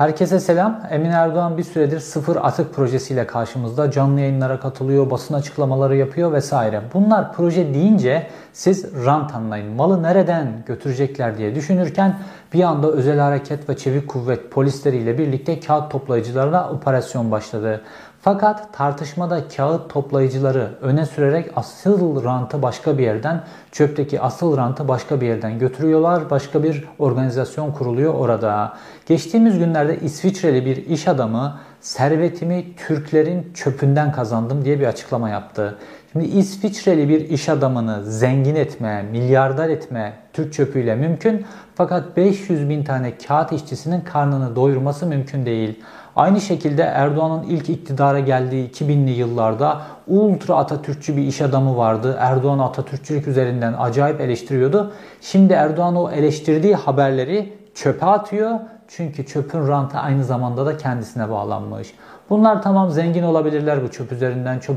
Herkese selam. Emin Erdoğan bir süredir sıfır atık projesiyle karşımızda. Canlı yayınlara katılıyor, basın açıklamaları yapıyor vesaire. Bunlar proje deyince siz rant anlayın. Malı nereden götürecekler diye düşünürken bir anda özel hareket ve çevik kuvvet polisleriyle birlikte kağıt toplayıcılarla operasyon başladı. Fakat tartışmada kağıt toplayıcıları öne sürerek çöpteki asıl rantı başka bir yerden götürüyorlar. Başka bir organizasyon kuruluyor orada. Geçtiğimiz günlerde İsviçreli bir iş adamı servetimi Türklerin çöpünden kazandım diye bir açıklama yaptı. Şimdi İsviçreli bir iş adamını zengin etme, milyarder etme Türk çöpüyle mümkün. Fakat 500 bin tane kağıt işçisinin karnını doyurması mümkün değil. Aynı şekilde Erdoğan'ın ilk iktidara geldiği 2000'li yıllarda ultra Atatürkçü bir iş adamı vardı. Erdoğan Atatürkçülük üzerinden acayip eleştiriyordu. Şimdi Erdoğan o eleştirdiği haberleri çöpe atıyor. Çünkü çöpün rantı aynı zamanda da kendisine bağlanmış. Bunlar tamam, zengin olabilirler bu çöp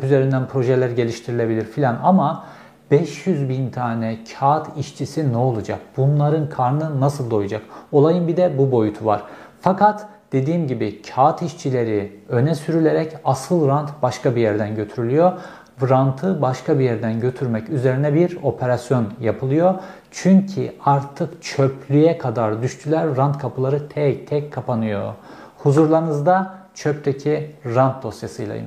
üzerinden projeler geliştirilebilir filan ama 500 bin tane kağıt işçisi ne olacak? Bunların karnı nasıl doyacak? Olayın bir de bu boyutu var. Fakat dediğim gibi kağıt işçileri öne sürülerek asıl rant başka bir yerden götürülüyor. Rantı başka bir yerden götürmek üzerine bir operasyon yapılıyor. Çünkü artık çöplüğe kadar düştüler. Rant kapıları tek tek kapanıyor. Huzurlarınızda çöpteki rant dosyasıylayım.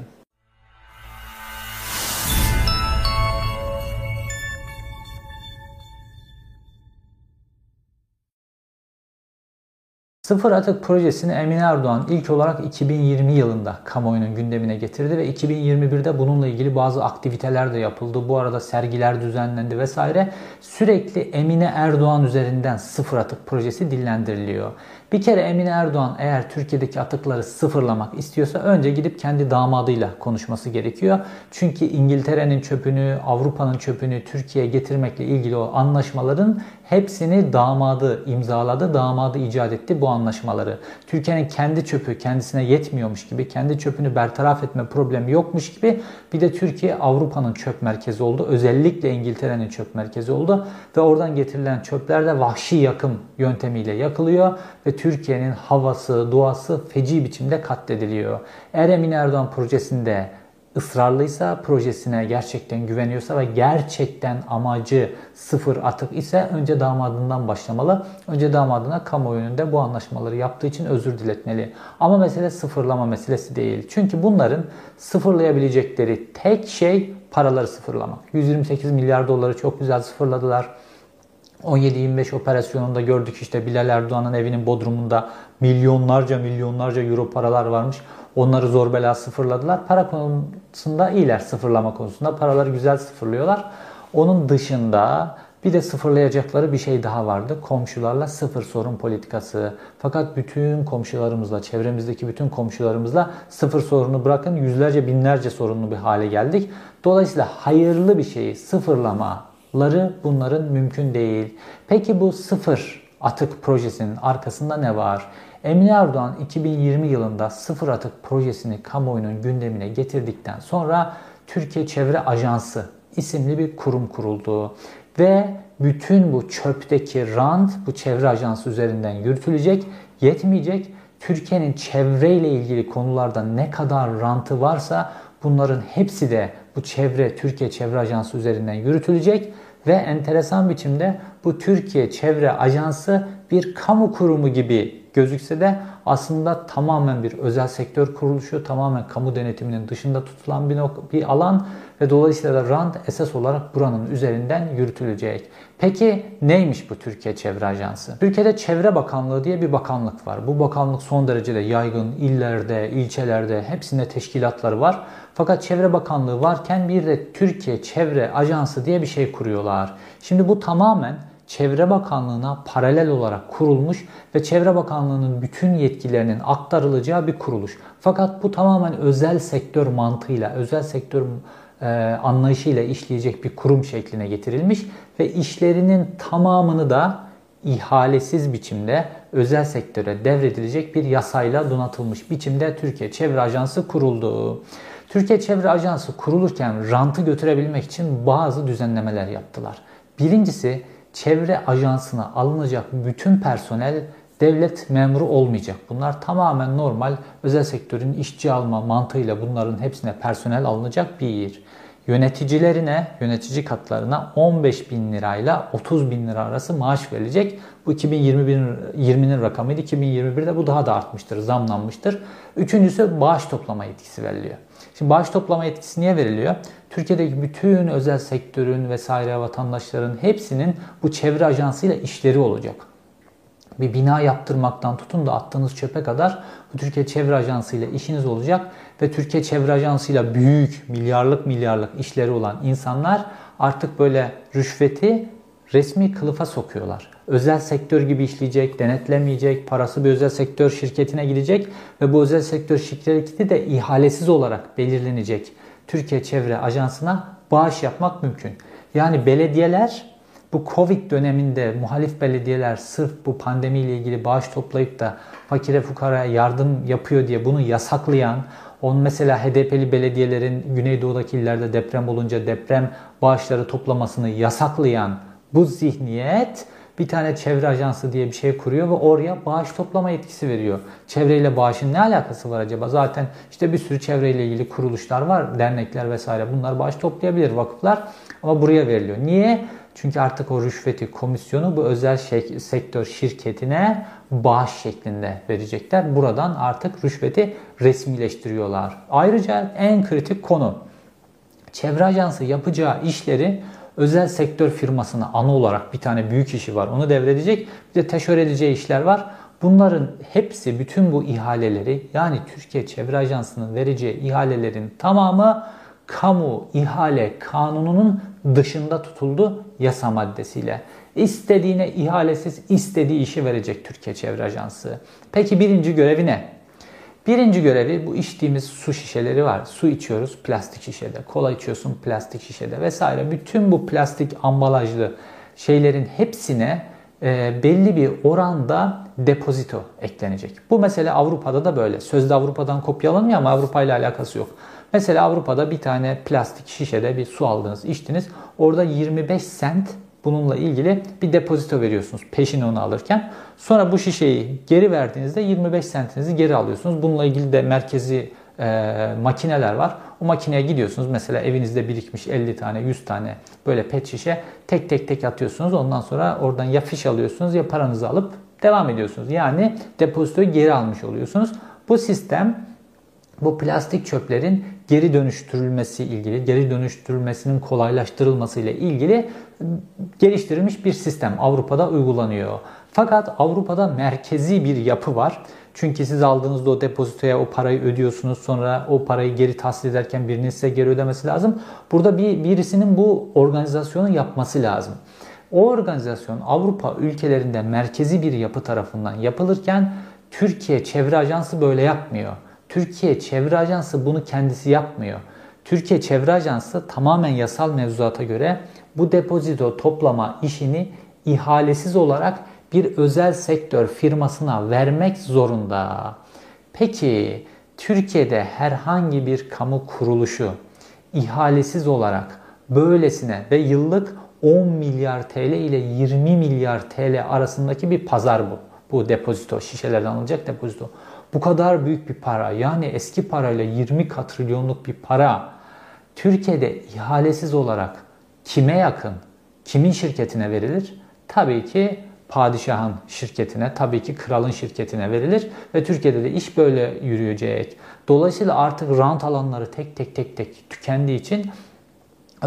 Sıfır atık projesini Emin Erdoğan ilk olarak 2020 yılında kamuoyunun gündemine getirdi ve 2021'de bununla ilgili bazı aktiviteler de yapıldı. Bu arada sergiler düzenlendi vesaire. Sürekli Emine Erdoğan üzerinden sıfır atık projesi dillendiriliyor. Bir kere Emine Erdoğan eğer Türkiye'deki atıkları sıfırlamak istiyorsa önce gidip kendi damadıyla konuşması gerekiyor. Çünkü İngiltere'nin çöpünü, Avrupa'nın çöpünü Türkiye'ye getirmekle ilgili o anlaşmaların hepsini damadı imzaladı, damadı icat etti bu anlaşmaları. Türkiye'nin kendi çöpü kendisine yetmiyormuş gibi, kendi çöpünü bertaraf etme problemi yokmuş gibi bir de Türkiye Avrupa'nın çöp merkezi oldu. Özellikle İngiltere'nin çöp merkezi oldu ve oradan getirilen çöpler de vahşi yakım yöntemiyle yakılıyor ve Türkiye'nin havası, doğası feci biçimde katlediliyor. Eğer Emin Erdoğan projesinde ısrarlıysa, projesine gerçekten güveniyorsa ve gerçekten amacı sıfır atık ise önce damadından başlamalı. Önce damadına kamuoyunda bu anlaşmaları yaptığı için özür diletmeli. Ama mesele sıfırlama meselesi değil. Çünkü bunların sıfırlayabilecekleri tek şey paraları sıfırlamak. 128 milyar doları çok güzel sıfırladılar. 17-25 operasyonunda gördük işte Bilal Erdoğan'ın evinin bodrumunda milyonlarca euro paralar varmış. Onları zor bela sıfırladılar. Para konusunda iyiler, sıfırlama konusunda. Paraları güzel sıfırlıyorlar. Onun dışında bir de sıfırlayacakları bir şey daha vardı. Komşularla sıfır sorun politikası. Fakat bütün komşularımızla, çevremizdeki bütün komşularımızla sıfır sorunu bırakın yüzlerce binlerce sorunlu bir hale geldik. Dolayısıyla hayırlı bir şeyi sıfırlamaları bunların mümkün değil. Peki bu sıfır atık projesinin arkasında ne var? Emine Erdoğan 2020 yılında sıfır atık projesini kamuoyunun gündemine getirdikten sonra Türkiye Çevre Ajansı isimli bir kurum kuruldu. Ve bütün bu çöpteki rant bu Çevre Ajansı üzerinden yürütülecek, yetmeyecek. Türkiye'nin çevreyle ilgili konularda ne kadar rantı varsa bunların hepsi de bu Türkiye Çevre Ajansı üzerinden yürütülecek. Ve enteresan biçimde bu Türkiye Çevre Ajansı bir kamu kurumu gibi gözükse de aslında tamamen bir özel sektör kuruluşu, tamamen kamu denetiminin dışında tutulan bir alan ve dolayısıyla da rant esas olarak buranın üzerinden yürütülecek. Peki neymiş bu Türkiye Çevre Ajansı? Türkiye'de Çevre Bakanlığı diye bir bakanlık var. Bu bakanlık son derecede yaygın, illerde, ilçelerde hepsinde teşkilatları var. Fakat Çevre Bakanlığı varken bir de Türkiye Çevre Ajansı diye bir şey kuruyorlar. Şimdi bu tamamen Çevre Bakanlığı'na paralel olarak kurulmuş ve Çevre Bakanlığı'nın bütün yetkilerinin aktarılacağı bir kuruluş. Fakat bu tamamen özel sektör mantığıyla, özel sektör anlayışıyla işleyecek bir kurum şekline getirilmiş ve işlerinin tamamını da ihalesiz biçimde özel sektöre devredilecek bir yasayla donatılmış biçimde Türkiye Çevre Ajansı kuruldu. Türkiye Çevre Ajansı kurulurken rantı götürebilmek için bazı düzenlemeler yaptılar. Birincisi, Çevre Ajansı'na alınacak bütün personel devlet memuru olmayacak. Bunlar tamamen normal özel sektörün işçi alma mantığıyla bunların hepsine personel alınacak bir. Yöneticilerine, yönetici katlarına 15.000 lirayla 30.000 lira arası maaş verilecek. Bu 2020'nin rakamıydı. 2021'de bu daha da artmıştır, zamlanmıştır. Üçüncüsü bağış toplama yetkisi veriliyor. Şimdi bağış toplama yetkisi niye veriliyor? Türkiye'deki bütün özel sektörün vesaire vatandaşların hepsinin bu çevre ajansıyla işleri olacak. Bir bina yaptırmaktan tutun da attığınız çöpe kadar bu Türkiye Çevre Ajansı ile işiniz olacak ve Türkiye Çevre Ajansı ile büyük milyarlık işleri olan insanlar artık böyle rüşveti resmi kılıfa sokuyorlar. Özel sektör gibi işleyecek, denetlemeyecek, parası bir özel sektör şirketine gidecek ve bu özel sektör şirketi de ihalesiz olarak belirlenecek. Türkiye Çevre Ajansı'na bağış yapmak mümkün. Yani belediyeler bu Covid döneminde muhalif belediyeler sırf bu pandemiyle ilgili bağış toplayıp da fakire fukaraya yardım yapıyor diye bunu yasaklayan, mesela HDP'li belediyelerin Güneydoğu'daki illerde deprem olunca deprem bağışları toplamasını yasaklayan bu zihniyet bir tane çevre ajansı diye bir şey kuruyor ve oraya bağış toplama yetkisi veriyor. Çevreyle bağışın ne alakası var acaba? Zaten işte bir sürü çevreyle ilgili kuruluşlar var, dernekler vesaire. Bunlar bağış toplayabilir, vakıflar, ama buraya veriliyor. Niye? Çünkü artık o rüşveti, komisyonu bu özel sektör şirketine bağış şeklinde verecekler. Buradan artık rüşveti resmileştiriyorlar. Ayrıca en kritik konu, çevre ajansı yapacağı işleri özel sektör firmasına ana olarak bir tane büyük işi var. Onu devredecek. Bir de teşhir edeceği işler var. Bunların hepsi, bütün bu ihaleleri, yani Türkiye Çevre Ajansı'nın vereceği ihalelerin tamamı kamu ihale kanununun dışında tutuldu yasa maddesiyle. İstediğine ihalesiz istediği işi verecek Türkiye Çevre Ajansı. Peki birinci görevi ne? Birinci görevi bu içtiğimiz su şişeleri var. Su içiyoruz plastik şişede, kola içiyorsun plastik şişede vesaire. Bütün bu plastik ambalajlı şeylerin hepsine belli bir oranda depozito eklenecek. Bu mesela Avrupa'da da böyle. Sözde Avrupa'dan kopyalanmıyor ama Avrupa ile alakası yok. Mesela Avrupa'da bir tane plastik şişede bir su aldınız, içtiniz. Orada 25 sent bununla ilgili bir depozito veriyorsunuz peşin onu alırken. Sonra bu şişeyi geri verdiğinizde 25 sentinizi geri alıyorsunuz. Bununla ilgili de merkezi makineler var. O makineye gidiyorsunuz. Mesela evinizde birikmiş 50 tane, 100 tane böyle pet şişe tek atıyorsunuz. Ondan sonra oradan ya fiş alıyorsunuz ya paranızı alıp devam ediyorsunuz. Yani depozitoyu geri almış oluyorsunuz. Bu sistem bu plastik çöplerin geri dönüştürülmesinin kolaylaştırılması ile ilgili geliştirilmiş bir sistem Avrupa'da uygulanıyor. Fakat Avrupa'da merkezi bir yapı var. Çünkü siz aldığınızda o depozitoya o parayı ödüyorsunuz. Sonra o parayı geri tahsil ederken birinin size geri ödemesi lazım. Burada birisinin bu organizasyonu yapması lazım. O organizasyon Avrupa ülkelerinde merkezi bir yapı tarafından yapılırken Türkiye Çevre Ajansı böyle yapmıyor. Türkiye Çevre Ajansı bunu kendisi yapmıyor. Türkiye Çevre Ajansı tamamen yasal mevzuata göre bu depozito toplama işini ihalesiz olarak bir özel sektör firmasına vermek zorunda. Peki Türkiye'de herhangi bir kamu kuruluşu ihalesiz olarak böylesine ve yıllık 10 milyar TL ile 20 milyar TL arasındaki bir pazar bu. Bu depozito, şişelerden alınacak depozito. Bu kadar büyük bir para, yani eski parayla 20 katrilyonluk bir para Türkiye'de ihalesiz olarak kime yakın, kimin şirketine verilir? Tabii ki padişahın şirketine, tabii ki kralın şirketine verilir ve Türkiye'de de iş böyle yürüyecek. Dolayısıyla artık rant alanları tek tükendiği için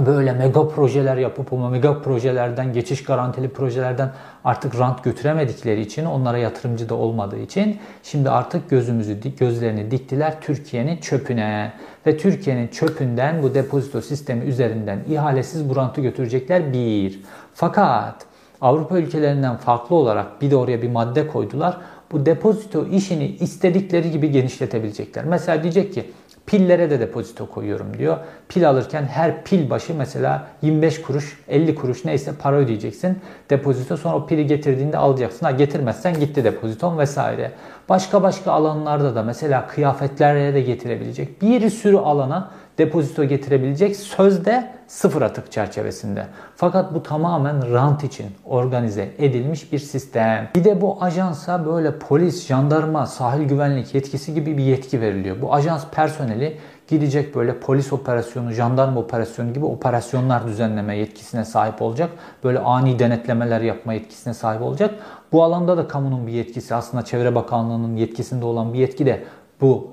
böyle mega projeler yapıp o mega projelerden, geçiş garantili projelerden artık rant götüremedikleri için, onlara yatırımcı da olmadığı için şimdi artık gözlerini diktiler Türkiye'nin çöpüne ve Türkiye'nin çöpünden bu depozito sistemi üzerinden ihalesiz bu rantı götürecekler bir. Fakat Avrupa ülkelerinden farklı olarak bir de oraya bir madde koydular. Bu depozito işini istedikleri gibi genişletebilecekler. Mesela diyecek ki pillere de depozito koyuyorum diyor. Pil alırken her pil başı mesela 25 kuruş, 50 kuruş neyse para ödeyeceksin. Depozito, sonra o pili getirdiğinde alacaksın. Ha, getirmezsen gitti depoziton vesaire. Başka alanlarda da mesela kıyafetlere de getirebilecek. Bir sürü alana depozito getirebilecek, sözde sıfır atık çerçevesinde. Fakat bu tamamen rant için organize edilmiş bir sistem. Bir de bu ajansa böyle polis, jandarma, sahil güvenlik yetkisi gibi bir yetki veriliyor. Bu ajans personeli gidecek böyle polis operasyonu, jandarma operasyonu gibi operasyonlar düzenleme yetkisine sahip olacak. Böyle ani denetlemeler yapma yetkisine sahip olacak. Bu alanda da kamunun bir yetkisi, aslında Çevre Bakanlığı'nın yetkisinde olan bir yetki de bu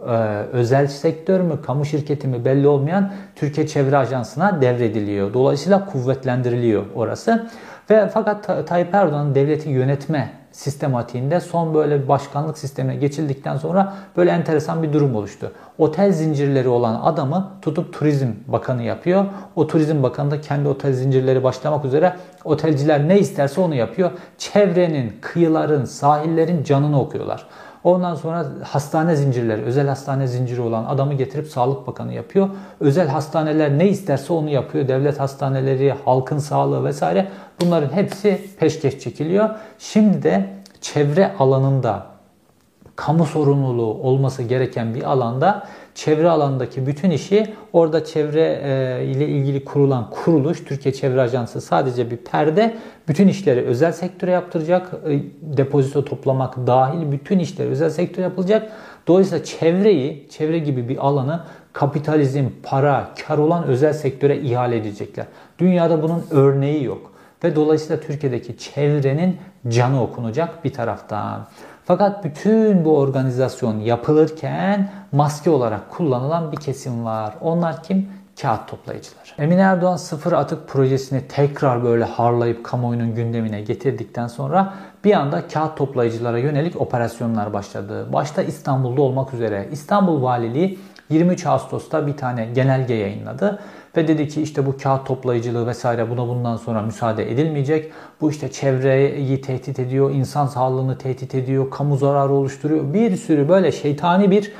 özel sektör mü, kamu şirketi mi belli olmayan Türkiye Çevre Ajansı'na devrediliyor. Dolayısıyla kuvvetlendiriliyor orası. Ve fakat Tayyip Erdoğan'ın devleti yönetme sistematiğinde son böyle başkanlık sistemine geçildikten sonra böyle enteresan bir durum oluştu. Otel zincirleri olan adamı tutup Turizm Bakanı yapıyor. O Turizm Bakanı da kendi otel zincirleri başlamak üzere otelciler ne isterse onu yapıyor. Çevrenin, kıyıların, sahillerin canını okuyorlar. Ondan sonra hastane zincirleri, özel hastane zinciri olan adamı getirip Sağlık Bakanı yapıyor. Özel hastaneler ne isterse onu yapıyor. Devlet hastaneleri, halkın sağlığı vesaire, bunların hepsi peşkeş çekiliyor. Şimdi de çevre alanında kamu sorumluluğu olması gereken bir alanda çevre alandaki bütün işi orada çevre ile ilgili kurulan kuruluş Türkiye Çevre Ajansı sadece bir perde, bütün işleri özel sektöre yaptıracak. Depozito toplamak dahil bütün işler özel sektöre yapılacak. Dolayısıyla çevreyi, çevre gibi bir alanı kapitalizm, para, kar olan özel sektöre ihale edecekler. Dünyada bunun örneği yok ve dolayısıyla Türkiye'deki çevrenin canı okunacak bir taraftan. Fakat bütün bu organizasyon yapılırken maske olarak kullanılan bir kesim var. Onlar kim? Kağıt toplayıcılar. Emine Erdoğan sıfır atık projesini tekrar böyle harlayıp kamuoyunun gündemine getirdikten sonra bir anda kağıt toplayıcılara yönelik operasyonlar başladı. Başta İstanbul'da olmak üzere İstanbul Valiliği 23 Ağustos'ta bir tane genelge yayınladı. Ve dedi ki işte bu kağıt toplayıcılığı vesaire buna bundan sonra müsaade edilmeyecek. Bu işte çevreyi tehdit ediyor, insan sağlığını tehdit ediyor, kamu zararı oluşturuyor. Bir sürü böyle şeytani bir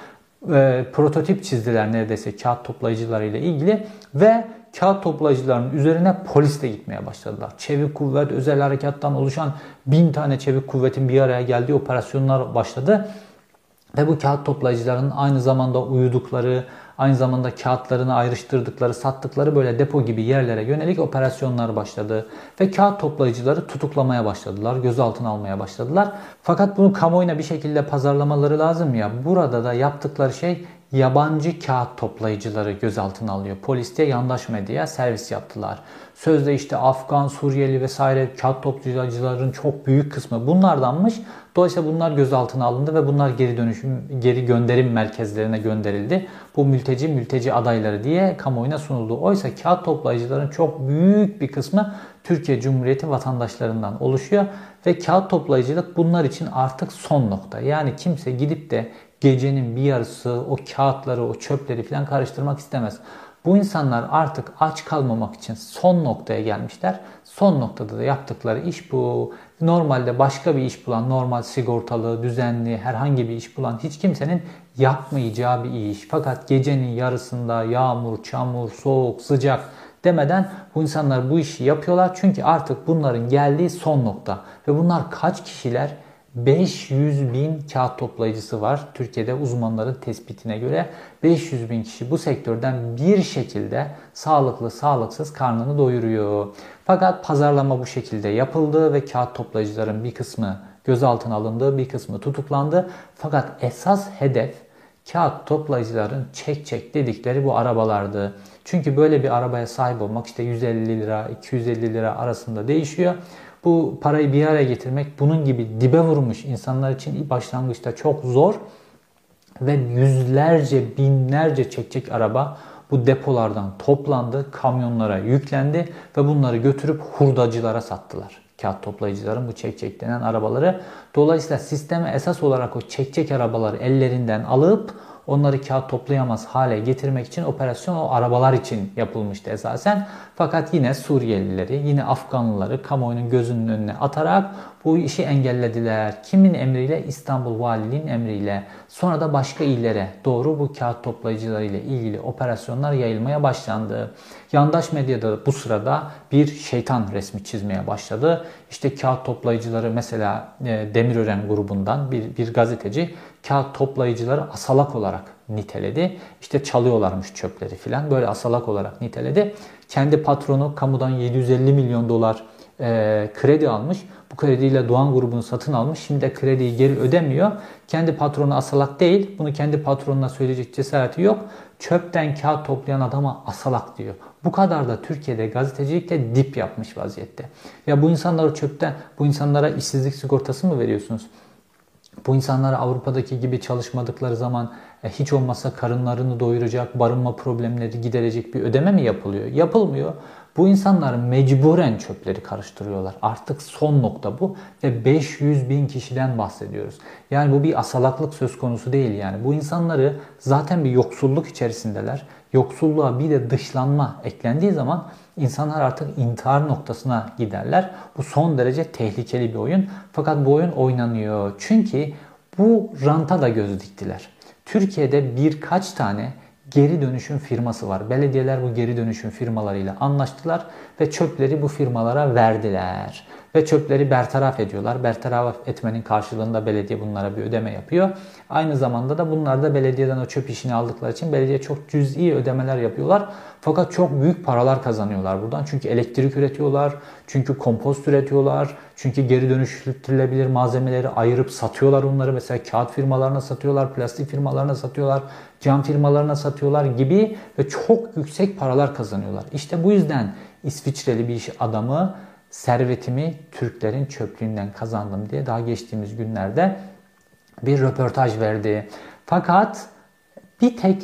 prototip çizdiler neredeyse kağıt toplayıcılarıyla ilgili. Ve kağıt toplayıcıların üzerine polis de gitmeye başladılar. Çevik kuvvet, özel harekattan oluşan 1000 tane çevik kuvvetin bir araya geldiği operasyonlar başladı. Ve bu kağıt toplayıcıların aynı zamanda uyudukları, aynı zamanda kağıtlarını ayrıştırdıkları, sattıkları böyle depo gibi yerlere yönelik operasyonlar başladı. Ve kağıt toplayıcıları tutuklamaya başladılar, gözaltına almaya başladılar. Fakat bunu kamuoyuna bir şekilde pazarlamaları lazım ya, burada da yaptıkları şey yabancı kağıt toplayıcıları gözaltına alıyor. Polis diye, yandaş medya servis yaptılar. Sözde işte Afgan, Suriyeli vesaire kağıt toplayıcıların çok büyük kısmı bunlardanmış. Dolayısıyla bunlar gözaltına alındı ve bunlar geri gönderim merkezlerine gönderildi. Bu mülteci adayları diye kamuoyuna sunuldu. Oysa kağıt toplayıcıların çok büyük bir kısmı Türkiye Cumhuriyeti vatandaşlarından oluşuyor ve kağıt toplayıcılık bunlar için artık son nokta. Yani kimse gidip de gecenin bir yarısı o kağıtları, o çöpleri falan karıştırmak istemez. Bu insanlar artık aç kalmamak için son noktaya gelmişler. Son noktada da yaptıkları iş bu. Normalde başka bir iş bulan, normal sigortalı, düzenli, herhangi bir iş bulan hiç kimsenin yapmayacağı bir iş. Fakat gecenin yarısında yağmur, çamur, soğuk, sıcak demeden bu insanlar bu işi yapıyorlar. Çünkü artık bunların geldiği son nokta. Ve bunlar kaç kişiler? 500.000 kağıt toplayıcısı var. Türkiye'de uzmanların tespitine göre 500.000 kişi bu sektörden bir şekilde sağlıklı sağlıksız karnını doyuruyor. Fakat pazarlama bu şekilde yapıldı ve kağıt toplayıcıların bir kısmı gözaltına alındı, bir kısmı tutuklandı. Fakat esas hedef kağıt toplayıcıların çek dedikleri bu arabalardı. Çünkü böyle bir arabaya sahip olmak işte 150 lira, 250 lira arasında değişiyor. Bu parayı bir araya getirmek bunun gibi dibe vurmuş insanlar için başlangıçta çok zor ve yüzlerce, binlerce çekecek araba bu depolardan toplandı, kamyonlara yüklendi ve bunları götürüp hurdacılara sattılar. Kağıt toplayıcıların bu çekçek denen arabaları. Dolayısıyla sisteme esas olarak o çekçek arabaları ellerinden alıp onları kağıt toplayamaz hale getirmek için operasyon o arabalar için yapılmıştı esasen. Fakat yine Suriyelileri, yine Afganlıları kamuoyunun gözünün önüne atarak bu işi engellediler. Kimin emriyle? İstanbul Valiliği'nin emriyle. Sonra da başka illere doğru bu kağıt toplayıcılarıyla ilgili operasyonlar yayılmaya başlandı. Yandaş medyada bu sırada bir şeytan resmi çizmeye başladı. İşte kağıt toplayıcıları mesela Demirören grubundan bir gazeteci kağıt toplayıcıları asalak olarak niteledi. İşte çalıyorlarmış çöpleri filan, böyle asalak olarak niteledi. Kendi patronu kamudan 750 milyon dolar kredi almış. Bu krediyle Doğan grubunu satın almış. Şimdi de krediyi geri ödemiyor. Kendi patronu asalak değil. Bunu kendi patronuna söyleyecek cesareti yok. Çöpten kağıt toplayan adama asalak diyor. Bu kadar da Türkiye'de gazetecilikte dip yapmış vaziyette. Ya bu insanları çöpten, bu insanlara işsizlik sigortası mı veriyorsunuz? Bu insanlara Avrupa'daki gibi çalışmadıkları zaman hiç olmazsa karınlarını doyuracak, barınma problemleri giderecek bir ödeme mi yapılıyor? Yapılmıyor. Bu insanlar mecburen çöpleri karıştırıyorlar. Artık son nokta bu ve 500 bin kişiden bahsediyoruz. Yani bu bir asalaklık söz konusu değil yani. Bu insanları zaten bir yoksulluk içerisindeler. Yoksulluğa bir de dışlanma eklendiği zaman insanlar artık intihar noktasına giderler. Bu son derece tehlikeli bir oyun. Fakat bu oyun oynanıyor. Çünkü bu ranta da göz diktiler. Türkiye'de birkaç tane geri dönüşüm firması var. Belediyeler bu geri dönüşüm firmalarıyla anlaştılar ve çöpleri bu firmalara verdiler. Ve çöpleri bertaraf ediyorlar. Bertaraf etmenin karşılığında belediye bunlara bir ödeme yapıyor. Aynı zamanda da bunlar da belediyeden o çöp işini aldıkları için belediye çok cüz'i ödemeler yapıyorlar. Fakat çok büyük paralar kazanıyorlar buradan. Çünkü elektrik üretiyorlar, çünkü kompost üretiyorlar, çünkü geri dönüştürülebilir malzemeleri ayırıp satıyorlar onları. Mesela kağıt firmalarına satıyorlar, plastik firmalarına satıyorlar, cam firmalarına satıyorlar gibi ve çok yüksek paralar kazanıyorlar. İşte bu yüzden İsviçreli bir iş adamı servetimi Türklerin çöplüğünden kazandım diye daha geçtiğimiz günlerde bir röportaj verdi. Fakat bir tek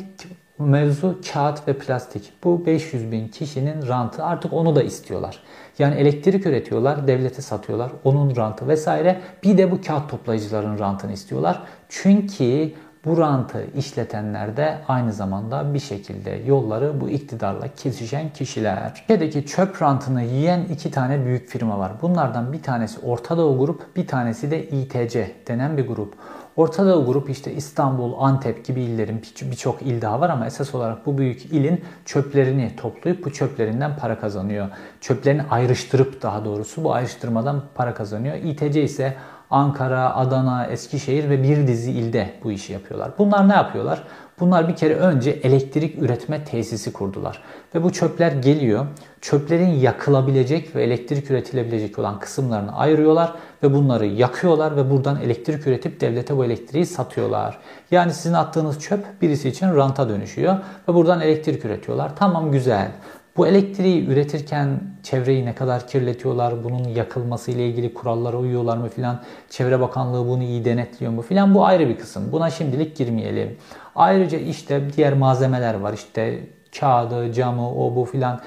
mevzu kağıt ve plastik. Bu 500 bin kişinin rantı, artık onu da istiyorlar. Yani elektrik üretiyorlar, devlete satıyorlar, onun rantı vesaire. Bir de bu kağıt toplayıcıların rantını istiyorlar. Çünkü bu rantı işletenler de aynı zamanda bir şekilde yolları bu iktidarla kesişen kişiler. Türkiye'deki çöp rantını yiyen iki tane büyük firma var. Bunlardan bir tanesi Orta Doğu Grup, bir tanesi de İTC denen bir grup. Orta Doğu Grup işte İstanbul, Antep gibi illerin, birçok il daha var ama esas olarak bu büyük ilin çöplerini toplayıp bu çöplerinden para kazanıyor. Çöplerini ayrıştırıp, daha doğrusu bu ayrıştırmadan para kazanıyor. İTC ise Ankara, Adana, Eskişehir ve bir dizi ilde bu işi yapıyorlar. Bunlar ne yapıyorlar? Bunlar bir kere önce elektrik üretme tesisi kurdular. Ve bu çöpler geliyor. Çöplerin yakılabilecek ve elektrik üretilebilecek olan kısımlarını ayırıyorlar ve bunları yakıyorlar ve buradan elektrik üretip devlete bu elektriği satıyorlar. Yani sizin attığınız çöp birisi için ranta dönüşüyor ve buradan elektrik üretiyorlar. Tamam, güzel. Bu elektriği üretirken çevreyi ne kadar kirletiyorlar, bunun yakılması ile ilgili kurallara uyuyorlar mı filan, Çevre Bakanlığı bunu iyi denetliyor mu filan, bu ayrı bir kısım. Buna şimdilik girmeyelim. Ayrıca işte diğer malzemeler var, işte kağıdı, camı, o bu filan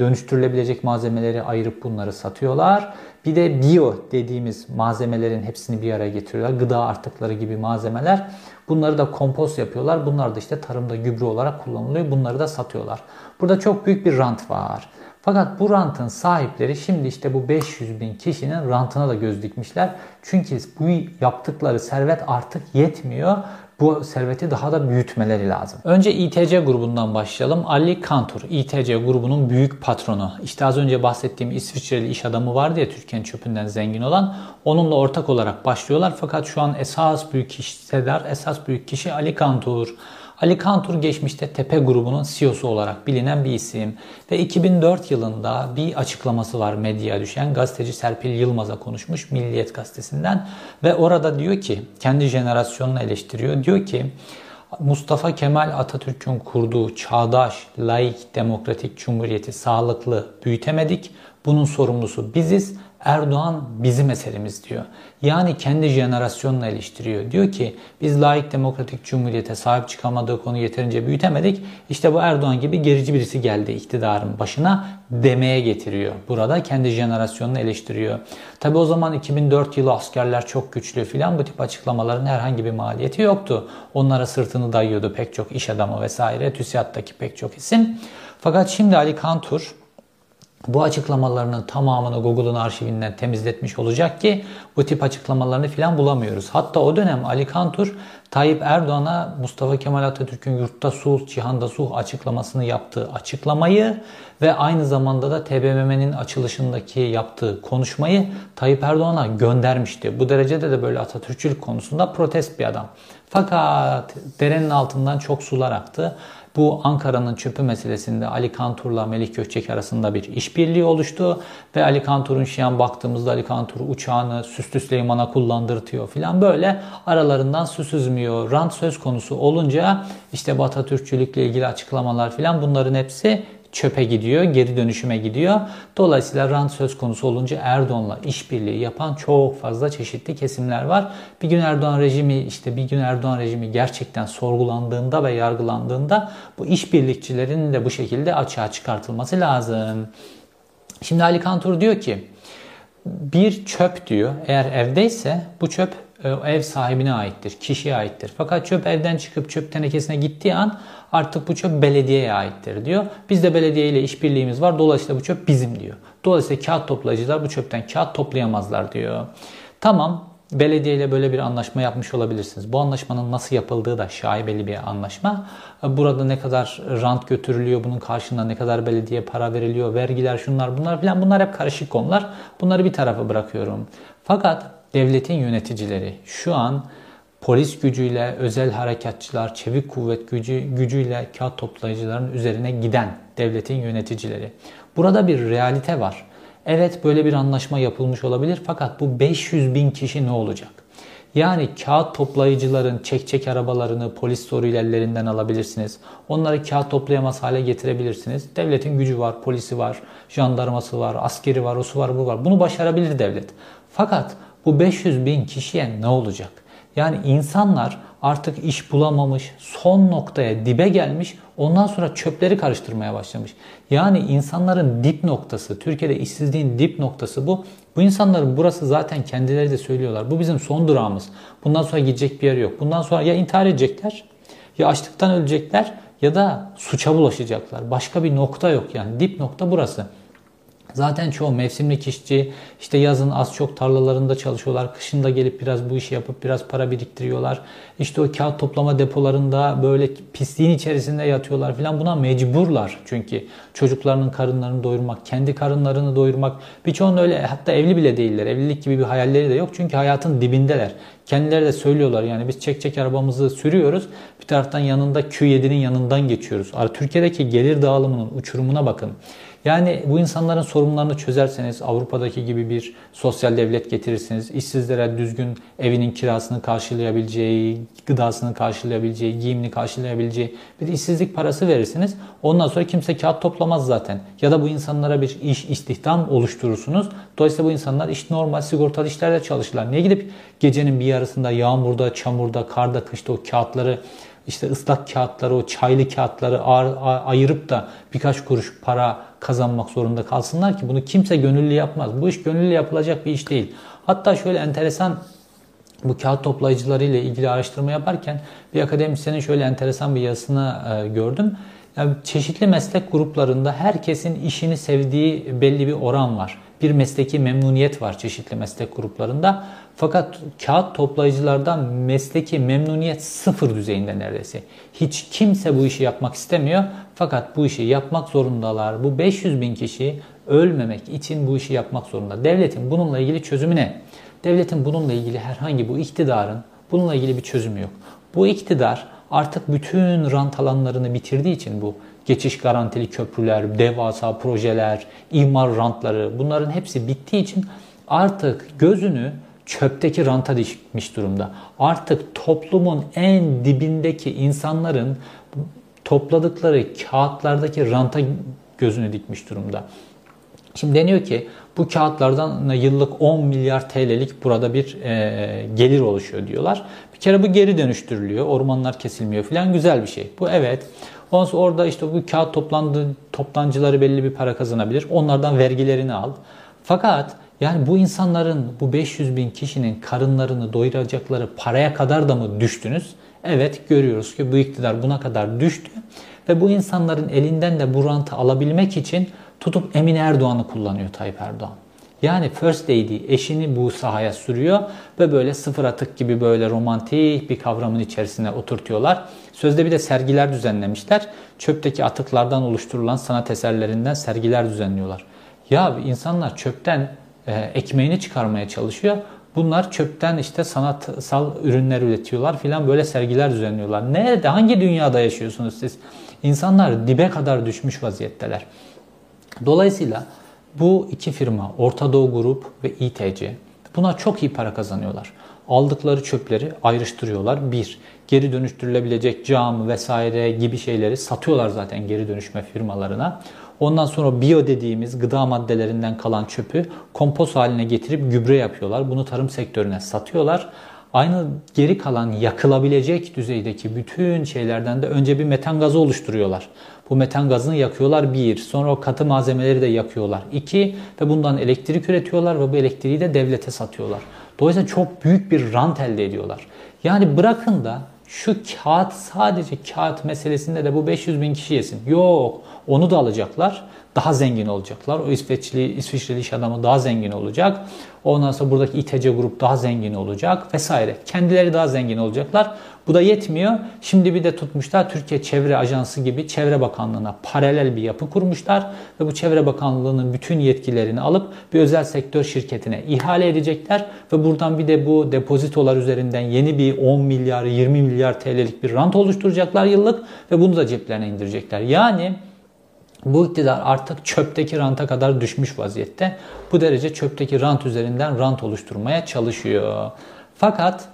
dönüştürülebilecek malzemeleri ayırıp bunları satıyorlar. Bir de bio dediğimiz malzemelerin hepsini bir araya getiriyorlar. Gıda artıkları gibi malzemeler. Bunları da kompost yapıyorlar. Bunlar da işte tarımda gübre olarak kullanılıyor. Bunları da satıyorlar. Burada çok büyük bir rant var. Fakat bu rantın sahipleri şimdi işte bu 500 bin kişinin rantına da göz dikmişler. Çünkü bu yaptıkları servet artık yetmiyor. Bu serveti daha da büyütmeleri lazım. Önce İTC grubundan başlayalım. Ali Kantur, İTC grubunun büyük patronu. İşte az önce bahsettiğim İsviçreli iş adamı vardı ya, Türkiye'nin çöpünden zengin olan. Onunla ortak olarak başlıyorlar. Fakat şu an esas büyük hissedar, esas büyük kişi Ali Kantur. Ali Kantur geçmişte Tepe grubunun CEO'su olarak bilinen bir isim. Ve 2004 yılında bir açıklaması var medyaya düşen. Gazeteci Serpil Yılmaz'a konuşmuş Milliyet gazetesinden. Ve orada diyor ki, kendi jenerasyonunu eleştiriyor. Diyor ki Mustafa Kemal Atatürk'ün kurduğu çağdaş, laik, demokratik cumhuriyeti sağlıklı büyütemedik. Bunun sorumlusu biziz. Erdoğan bizim eserimiz diyor. Yani kendi jenerasyonunu eleştiriyor. Diyor ki biz laik demokratik cumhuriyete sahip çıkamadığı konu yeterince büyütemedik. İşte bu Erdoğan gibi gerici birisi geldi iktidarın başına demeye getiriyor. Burada kendi jenerasyonunu eleştiriyor. Tabi o zaman 2004 yılı askerler çok güçlü filan, bu tip açıklamaların herhangi bir maliyeti yoktu. Onlara sırtını dayıyordu pek çok iş adamı vesaire, TÜSİAD'daki pek çok isim. Fakat şimdi Ali Kantur bu açıklamalarının tamamını Google'un arşivinden temizletmiş olacak ki bu tip açıklamalarını filan bulamıyoruz. Hatta o dönem Ali Kantur Tayyip Erdoğan'a Mustafa Kemal Atatürk'ün yurtta sulh, cihanda sulh açıklamasını yaptığı açıklamayı ve aynı zamanda da TBMM'nin açılışındaki yaptığı konuşmayı Tayyip Erdoğan'a göndermişti. Bu derecede de böyle Atatürkçülük konusunda protest bir adam. Fakat derenin altından çok sular aktı. Bu Ankara'nın çöpü meselesinde Ali Kantur'la Melih Gökçek arasında bir işbirliği oluştu. Ve Ali Kantur'un şiyan baktığımızda Ali Kantur uçağını Süslü Süleyman'a kullandırtıyor filan, böyle aralarından su süzmüyor. Rant söz konusu olunca işte Atatürkçülükle ilgili açıklamalar filan, bunların hepsi çöpe gidiyor, geri dönüşüme gidiyor. Dolayısıyla rant söz konusu olunca Erdoğan'la işbirliği yapan çok fazla çeşitli kesimler var. Bir gün Erdoğan rejimi gerçekten sorgulandığında ve yargılandığında bu işbirlikçilerin de bu şekilde açığa çıkartılması lazım. Şimdi Ali Kantur diyor ki, bir çöp diyor, eğer evdeyse bu çöp ev sahibine aittir, kişiye aittir. Fakat çöp evden çıkıp çöp tenekesine gittiği an artık bu çöp belediyeye aittir diyor. Biz de belediye ile işbirliğimiz var. Dolayısıyla bu çöp bizim diyor. Dolayısıyla kağıt toplayıcılar bu çöpten kağıt toplayamazlar diyor. Tamam, belediye ile böyle bir anlaşma yapmış olabilirsiniz. Bu anlaşmanın nasıl yapıldığı da şaibeli bir anlaşma. Burada ne kadar rant götürülüyor, bunun karşılığında ne kadar belediye para veriliyor, vergiler, şunlar bunlar filan, bunlar hep karışık konular. Bunları bir tarafa bırakıyorum. Fakat devletin yöneticileri şu an polis gücüyle, özel harekatçılar, çevik kuvvet gücüyle kağıt toplayıcıların üzerine giden devletin yöneticileri. Burada bir realite var. Evet, böyle bir anlaşma yapılmış olabilir, fakat bu 500.000 kişi ne olacak? Yani kağıt toplayıcıların çekçek arabalarını polis zoruyla ellerinden alabilirsiniz. Onları kağıt toplayamaz hale getirebilirsiniz. Devletin gücü var, polisi var, jandarması var, askeri var, osu var, bu var. Bunu başarabilir devlet. Fakat bu 500.000 kişiye ne olacak? Yani insanlar artık iş bulamamış, son noktaya, dibe gelmiş, ondan sonra çöpleri karıştırmaya başlamış. Yani insanların dip noktası, Türkiye'de işsizliğin dip noktası bu. Bu insanların burası, zaten kendileri de söylüyorlar. Bu bizim son durağımız. Bundan sonra gidecek bir yer yok. Bundan sonra ya intihar edecekler, ya açlıktan ölecekler, ya da suça bulaşacaklar. Başka bir nokta yok yani. Dip nokta burası. Zaten çoğu mevsimlik işçi, işte yazın az çok tarlalarında çalışıyorlar. Kışın da gelip biraz bu işi yapıp biraz para biriktiriyorlar. İşte o kağıt toplama depolarında böyle pisliğin içerisinde yatıyorlar filan. Buna mecburlar çünkü çocuklarının karınlarını doyurmak, kendi karınlarını doyurmak. Birçoğunun öyle, hatta evli bile değiller. Evlilik gibi bir hayalleri de yok çünkü hayatın dibindeler. Kendileri de söylüyorlar yani, biz çekçek arabamızı sürüyoruz. Bir taraftan yanında Q7'nin yanından geçiyoruz. Türkiye'deki gelir dağılımının uçurumuna bakın. Yani bu insanların sorunlarını çözerseniz Avrupa'daki gibi bir sosyal devlet getirirsiniz. İşsizlere düzgün evinin kirasını karşılayabileceği, gıdasını karşılayabileceği, giyimini karşılayabileceği bir işsizlik parası verirsiniz. Ondan sonra kimse kağıt toplamaz zaten. Ya da bu insanlara bir iş, istihdam oluşturursunuz. Dolayısıyla bu insanlar normal sigortalı işlerde çalışırlar. Niye gidip gecenin bir yarısında yağmurda, çamurda, karda, kışta o kağıtları, İşte ıslak kağıtları, o çaylı kağıtları ayırıp da birkaç kuruş para kazanmak zorunda kalsınlar ki bunu kimse gönüllü yapmaz. Bu iş gönüllü yapılacak bir iş değil. Hatta şöyle enteresan, bu kağıt toplayıcıları ile ilgili araştırma yaparken bir akademisyenin şöyle enteresan bir yazısını gördüm. Yani çeşitli meslek gruplarında herkesin işini sevdiği belli bir oran var. Bir mesleki memnuniyet var çeşitli meslek gruplarında. Fakat kağıt toplayıcılardan mesleki memnuniyet sıfır düzeyinde neredeyse. Hiç kimse bu işi yapmak istemiyor. Fakat bu işi yapmak zorundalar. Bu 500.000 kişi ölmemek için bu işi yapmak zorunda. Devletin bununla ilgili çözümü ne? Devletin bununla ilgili herhangi, bu iktidarın bununla ilgili bir çözümü yok. Bu iktidar artık bütün rant alanlarını bitirdiği için bu geçiş garantili köprüler, devasa projeler, imar rantları, bunların hepsi bittiği için artık gözünü çöpteki ranta dikmiş durumda. Artık toplumun en dibindeki insanların topladıkları kağıtlardaki ranta gözünü dikmiş durumda. Şimdi deniyor ki bu kağıtlardan yıllık 10 milyar TL'lik burada bir gelir oluşuyor diyorlar. Bir kere bu geri dönüştürülüyor, ormanlar kesilmiyor filan, güzel bir şey. Bu evet. Ondan sonra orada işte bu kağıt toptancıları belli bir para kazanabilir. Onlardan vergilerini al. Fakat yani bu insanların, bu 500.000 kişinin karınlarını doyuracakları paraya kadar da mı düştünüz? Evet, görüyoruz ki bu iktidar buna kadar düştü. Ve bu insanların elinden de bu rantı alabilmek için tutup Emin Erdoğan'ı kullanıyor Tayyip Erdoğan. Yani First Lady, eşini bu sahaya sürüyor ve böyle sıfır atık gibi böyle romantik bir kavramın içerisine oturtuyorlar. Sözde bir de sergiler düzenlemişler. Çöpteki atıklardan oluşturulan sanat eserlerinden sergiler düzenliyorlar. Ya insanlar çöpten ekmeğini çıkarmaya çalışıyor. Bunlar çöpten işte sanatsal ürünler üretiyorlar filan, böyle sergiler düzenliyorlar. Nerede, hangi dünyada yaşıyorsunuz siz? İnsanlar dibe kadar düşmüş vaziyetteler. Dolayısıyla bu iki firma, Orta Doğu Grup ve İTC, buna çok iyi para kazanıyorlar. Aldıkları çöpleri ayrıştırıyorlar. Bir, geri dönüştürülebilecek cam vesaire gibi şeyleri satıyorlar zaten geri dönüşme firmalarına. Ondan sonra biyo dediğimiz gıda maddelerinden kalan çöpü kompost haline getirip gübre yapıyorlar. Bunu tarım sektörüne satıyorlar. Aynı geri kalan yakılabilecek düzeydeki bütün şeylerden de önce bir metan gazı oluşturuyorlar. Bu metan gazını yakıyorlar bir, sonra o katı malzemeleri de yakıyorlar iki ve bundan elektrik üretiyorlar ve bu elektriği de devlete satıyorlar. Dolayısıyla çok büyük bir rant elde ediyorlar. Yani bırakın da şu kağıt, sadece kağıt meselesinde de bu 500.000 kişi yesin. Yok, onu da alacaklar. Daha zengin olacaklar. O İsviçreli iş adamı daha zengin olacak. Ondan sonra buradaki İTC grup daha zengin olacak vesaire. Kendileri daha zengin olacaklar. Bu da yetmiyor. Şimdi bir de tutmuşlar Türkiye Çevre Ajansı gibi Çevre Bakanlığı'na paralel bir yapı kurmuşlar. Ve bu Çevre Bakanlığı'nın bütün yetkilerini alıp bir özel sektör şirketine ihale edecekler. Ve buradan bir de bu depozitolar üzerinden yeni bir 10 milyar, 20 milyar TL'lik bir rant oluşturacaklar yıllık. Ve bunu da ceplerine indirecekler. Yani bu iktidar artık çöpteki ranta kadar düşmüş vaziyette. Bu derece çöpteki rant üzerinden rant oluşturmaya çalışıyor. Fakat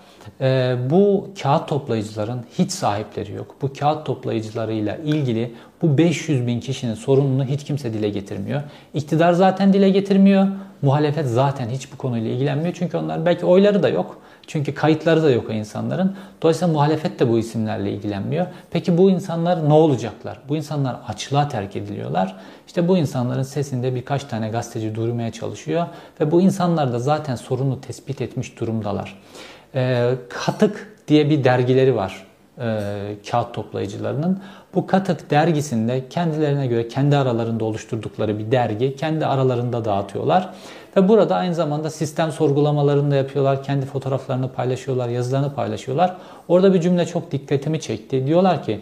bu kağıt toplayıcıların hiç sahipleri yok. Bu kağıt toplayıcılarıyla ilgili bu 500.000 kişinin sorununu hiç kimse dile getirmiyor. İktidar zaten dile getirmiyor. Muhalefet zaten hiç bu konuyla ilgilenmiyor. Çünkü onlar belki oyları da yok. Çünkü kayıtları da yok o insanların. Dolayısıyla muhalefet de bu isimlerle ilgilenmiyor. Peki bu insanlar ne olacaklar? Bu insanlar açlığa terk ediliyorlar. İşte bu insanların sesinde birkaç tane gazeteci duyurmaya çalışıyor. Ve bu insanlar da zaten sorunu tespit etmiş durumdalar. Katık diye bir dergileri var kağıt toplayıcılarının. Bu Katık dergisinde kendilerine göre kendi aralarında oluşturdukları bir dergi, kendi aralarında dağıtıyorlar. Ve burada aynı zamanda sistem sorgulamalarını da yapıyorlar. Kendi fotoğraflarını paylaşıyorlar, yazılarını paylaşıyorlar. Orada bir cümle çok dikkatimi çekti. Diyorlar ki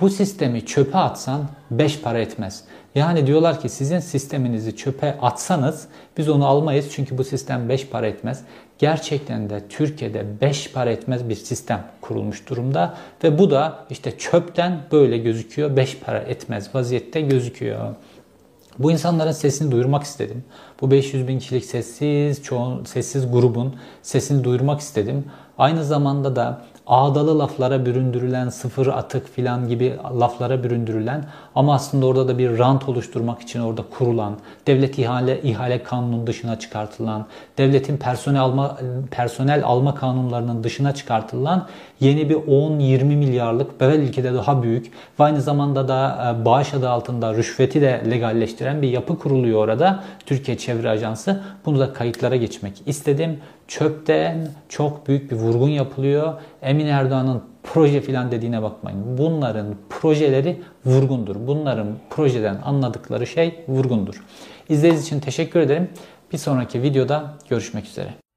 bu sistemi çöpe atsan 5 para etmez. Yani diyorlar ki sizin sisteminizi çöpe atsanız biz onu almayız. Çünkü bu sistem 5 para etmez. Gerçekten de Türkiye'de 5 para etmez bir sistem kurulmuş durumda. Ve bu da işte çöpten böyle gözüküyor. 5 para etmez vaziyette gözüküyor. Bu insanların sesini duyurmak istedim. Bu 500.000 kişilik sessiz grubun sesini duyurmak istedim. Aynı zamanda da ağdalı laflara büründürülen, sıfır atık filan gibi laflara büründürülen ama aslında orada da bir rant oluşturmak için orada kurulan, devlet ihale kanununun dışına çıkartılan, devletin personel alma kanunlarının dışına çıkartılan yeni bir 10-20 milyarlık, belki de daha büyük ve aynı zamanda da bağış adı altında rüşveti de legalleştiren bir yapı kuruluyor orada. Türkiye Çevre Ajansı. Bunu da kayıtlara geçmek istedim. Çöpten çok büyük bir vurgun yapılıyor. Emin Erdoğan'ın proje filan dediğine bakmayın. Bunların projeleri vurgundur. Bunların projeden anladıkları şey vurgundur. İzlediğiniz için teşekkür ederim. Bir sonraki videoda görüşmek üzere.